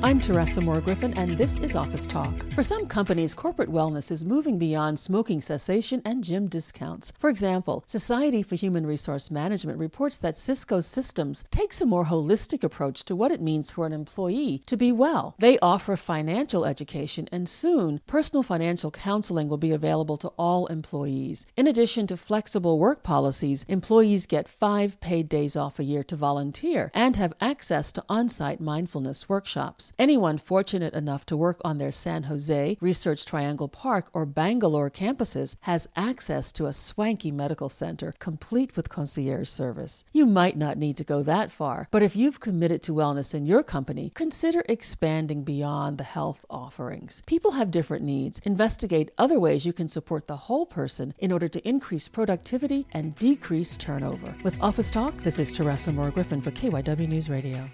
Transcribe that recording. I'm Teresa Moore Griffin, and this is Office Talk. For some companies, corporate wellness is moving beyond smoking cessation and gym discounts. For example, Society for Human Resource Management reports that Cisco Systems takes a more holistic approach to what it means for an employee to be well. They offer financial education, and soon, personal financial counseling will be available to all employees. In addition to flexible work policies, employees get 5 paid days off a year to volunteer and have access to on-site mindfulness workshops. Anyone fortunate enough to work on their San Jose, Research Triangle Park, or Bangalore campuses has access to a swanky medical center complete with concierge service. You might not need to go that far, but if you've committed to wellness in your company, consider expanding beyond the health offerings. People have different needs. Investigate other ways you can support the whole person in order to increase productivity and decrease turnover. With Office Talk, this is Teresa Moore Griffin for KYW News Radio.